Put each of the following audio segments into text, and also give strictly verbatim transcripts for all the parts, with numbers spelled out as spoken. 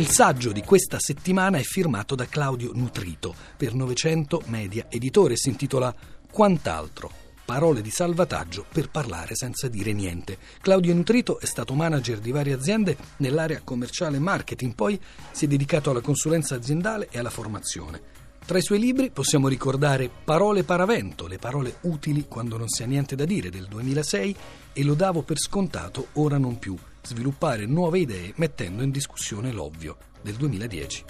Il saggio di questa settimana è firmato da Claudio Nutrito per Novecento Media Editore e si intitola Quant'altro? Parole di salvataggio per parlare senza dire niente. Claudio Nutrito è stato manager di varie aziende nell'area commerciale e marketing, poi si è dedicato alla consulenza aziendale e alla formazione. Tra i suoi libri possiamo ricordare Parole paravento, le parole utili quando non si ha niente da dire del duemilasei e Lo davo per scontato ora non più. Sviluppare nuove idee mettendo in discussione l'ovvio del duemiladieci.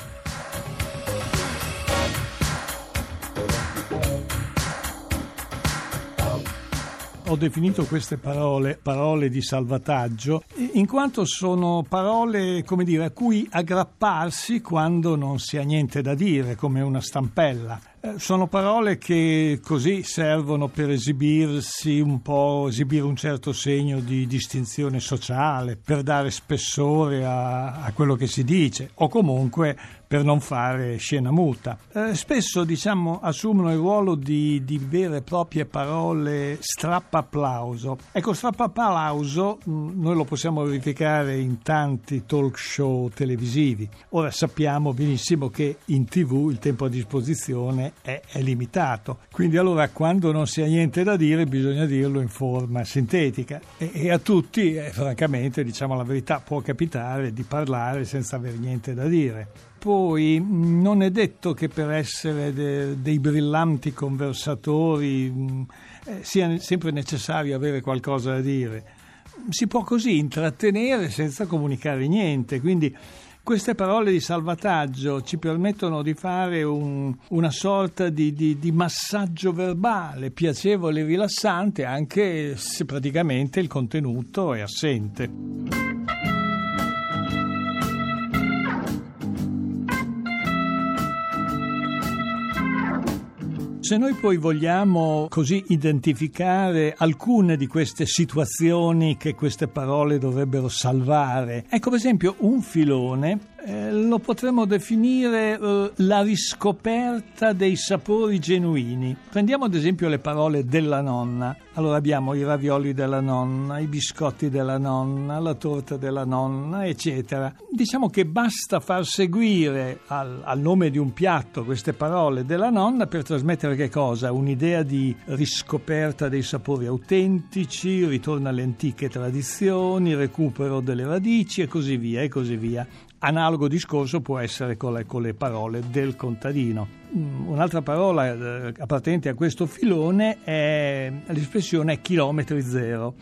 Ho definito queste parole parole di salvataggio in quanto sono parole, come dire, a cui aggrapparsi quando non si ha niente da dire, come una stampella. Sono parole che così servono per esibirsi un po', esibire un certo segno di distinzione sociale, per dare spessore a, a quello che si dice o comunque per non fare scena muta. Eh, spesso, diciamo, assumono il ruolo di, di vere e proprie parole strappapplauso. Ecco, strappapplauso mh, noi lo possiamo verificare in tanti talk show televisivi. Ora sappiamo benissimo che in tivù il tempo a disposizione È, è limitato, quindi allora quando non si ha niente da dire bisogna dirlo in forma sintetica e, e a tutti eh, francamente, diciamo la verità, può capitare di parlare senza aver niente da dire. Poi non è detto che per essere de, dei brillanti conversatori mh, eh, sia sempre necessario avere qualcosa da dire. Si può così intrattenere senza comunicare niente, quindi queste parole di salvataggio ci permettono di fare un, una sorta di, di, di massaggio verbale piacevole e rilassante, anche se praticamente il contenuto è assente. Se noi poi vogliamo così identificare alcune di queste situazioni che queste parole dovrebbero salvare, ecco per esempio un filone eh, lo potremmo definire eh, la riscoperta dei sapori genuini. Prendiamo ad esempio le parole della nonna. Allora abbiamo i ravioli della nonna, i biscotti della nonna, la torta della nonna, eccetera. Diciamo che basta far seguire al, al nome di un piatto queste parole della nonna per trasmettere che cosa? Un'idea di riscoperta dei sapori autentici, ritorno alle antiche tradizioni, recupero delle radici e così via e così via. Analogo discorso può essere con le, con le parole del contadino. Un'altra parola appartenente a questo filone è l'espressione chilometri zero.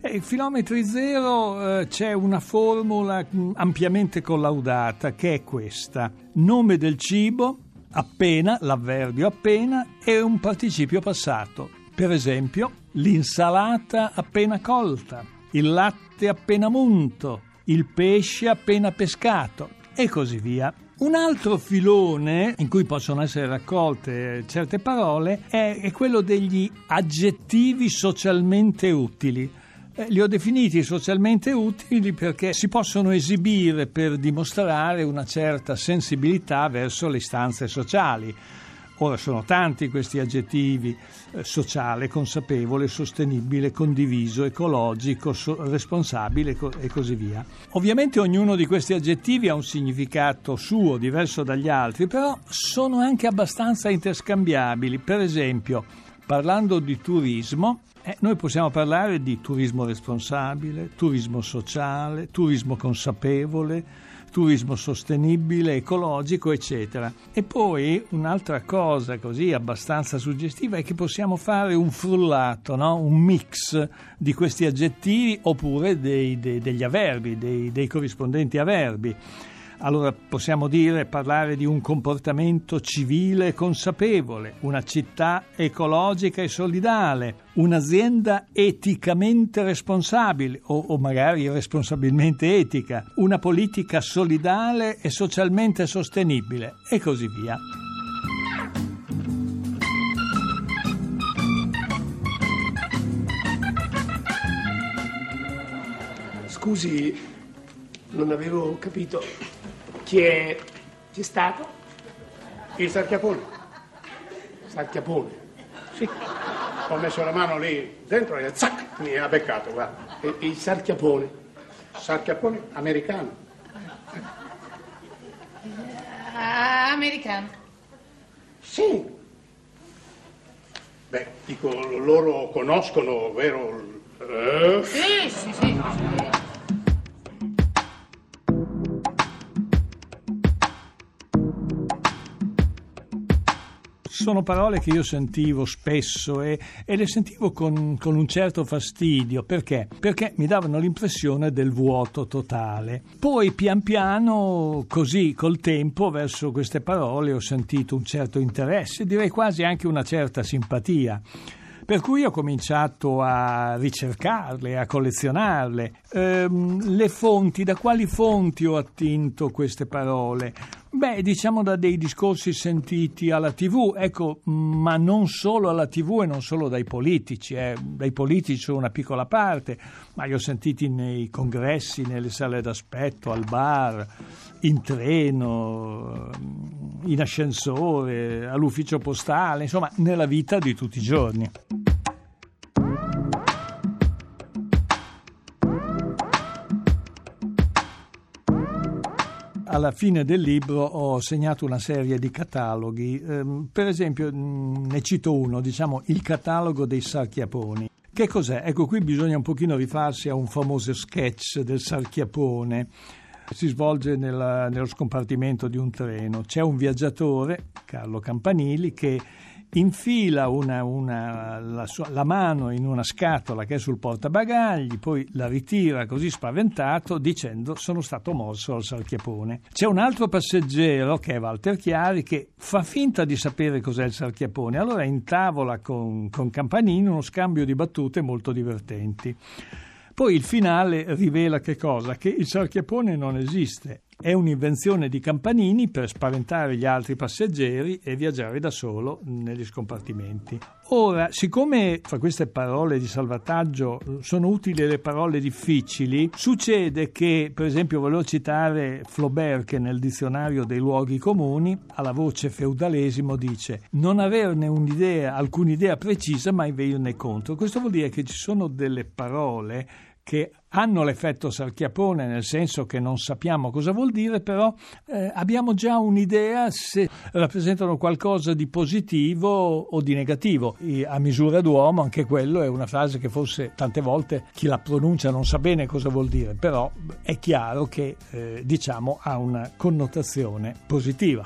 E chilometri zero eh, c'è una formula ampiamente collaudata che è questa: nome del cibo, appena, l'avverbio appena, e un participio passato. Per esempio, l'insalata appena colta, il latte appena munto, il pesce appena pescato e così via. Un altro filone in cui possono essere raccolte certe parole è, è quello degli aggettivi socialmente utili. Li ho definiti socialmente utili perché si possono esibire per dimostrare una certa sensibilità verso le istanze sociali. Ora sono tanti questi aggettivi: eh, sociale, consapevole, sostenibile, condiviso, ecologico, so- responsabile co- e così via. Ovviamente ognuno di questi aggettivi ha un significato suo, diverso dagli altri, però sono anche abbastanza interscambiabili. Per esempio, parlando di turismo, eh, noi possiamo parlare di turismo responsabile, turismo sociale, turismo consapevole, turismo sostenibile, ecologico, eccetera. E poi un'altra cosa così abbastanza suggestiva è che possiamo fare un frullato, no? Un mix di questi aggettivi oppure dei, dei, degli avverbi, dei, dei corrispondenti avverbi. Allora possiamo dire, parlare di un comportamento civile e consapevole, una città ecologica e solidale, un'azienda eticamente responsabile o, o magari responsabilmente etica, una politica solidale e socialmente sostenibile e così via. Scusi, non avevo capito. Chi è, chi è stato? Il Sarchiapone. Sarchiapone. Sì. Ho messo la mano lì dentro e zac, mi ha beccato, guarda. E, il Sarchiapone. Sarchiapone americano. Americano. Sì. Beh, dico, loro conoscono, vero? Eh? Sì, sì, sì. Sono parole che io sentivo spesso e, e le sentivo con, con un certo fastidio. Perché? Perché mi davano l'impressione del vuoto totale. Poi pian piano, così col tempo, verso queste parole ho sentito un certo interesse, direi quasi anche una certa simpatia. Per cui ho cominciato a ricercarle, a collezionarle. Ehm, le fonti, da quali fonti ho attinto queste parole? Beh, diciamo da dei discorsi sentiti alla tivù, ecco, ma non solo alla tivù e non solo dai politici, eh. Dai politici una piccola parte, ma li ho sentiti nei congressi, nelle sale d'aspetto, al bar, in treno, in ascensore, all'ufficio postale, insomma, nella vita di tutti i giorni. Alla fine del libro ho segnato una serie di cataloghi, per esempio ne cito uno, diciamo il catalogo dei Sarchiaponi. Che cos'è? Ecco, qui bisogna un pochino rifarsi a un famoso sketch del Sarchiapone. Si svolge nella, nello scompartimento di un treno. C'è un viaggiatore, Carlo Campanili, che infila una, una, la, sua, la mano in una scatola che è sul portabagagli, poi la ritira così spaventato dicendo sono stato morso al Sarchiapone. C'è un altro passeggero che è Walter Chiari che fa finta di sapere cos'è il Sarchiapone, allora intavola con, con Campanini uno scambio di battute molto divertenti. Poi il finale rivela che cosa? Che il Sarchiapone non esiste. È un'invenzione di Campanini per spaventare gli altri passeggeri e viaggiare da solo negli scompartimenti. Ora, siccome fra queste parole di salvataggio sono utili le parole difficili, succede che, per esempio, volevo citare Flaubert che nel Dizionario dei luoghi comuni alla voce feudalesimo dice non averne un'idea, alcuna idea precisa, ma venirne contro. Questo vuol dire che ci sono delle parole che hanno l'effetto Sarchiapone, nel senso che non sappiamo cosa vuol dire, però eh, abbiamo già un'idea se rappresentano qualcosa di positivo o di negativo. E a misura d'uomo anche quello è una frase che forse tante volte chi la pronuncia non sa bene cosa vuol dire, però è chiaro che eh, diciamo ha una connotazione positiva.